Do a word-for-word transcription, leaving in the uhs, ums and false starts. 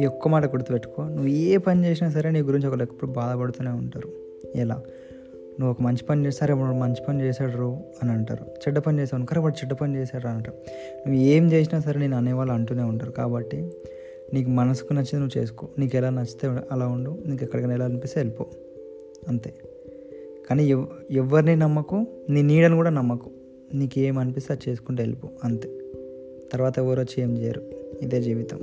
ఈ ఒక్క మాట గుర్తుపెట్టుకో, నువ్వు ఏ పని చేసినా సరే నీ గురించి ఒకరు ఎప్పుడు బాధపడుతూనే ఉంటారు. ఎలా నువ్వు ఒక మంచి పని చేస్తే సరే వాడు మంచి పని చేశాడు అని అంటారు, చెడ్డ పని చేసావు కరే వాడు చెడ్డ పని చేశాడు అని అంటారు. నువ్వు ఏం చేసినా సరే నేను అనేవాళ్ళు అంటూనే ఉంటారు. కాబట్టి నీకు మనసుకు నచ్చింది నువ్వు చేసుకో, నీకు ఎలా నచ్చితే అలా ఉండు, నీకు ఎక్కడికైనా ఎలా అనిపిస్తే వెళ్ళిపో, అంతే. కానీ ఎవ్ ఎవరిని నమ్మకు, నీ నీడని కూడా నమ్మకు, నీకు ఏమనిపిస్తే అది చేసుకుంటూ వెళ్ళిపో, అంతే. తర్వాత ఎవరు వచ్చి ఏం చేయరు. ఇదే జీవితం.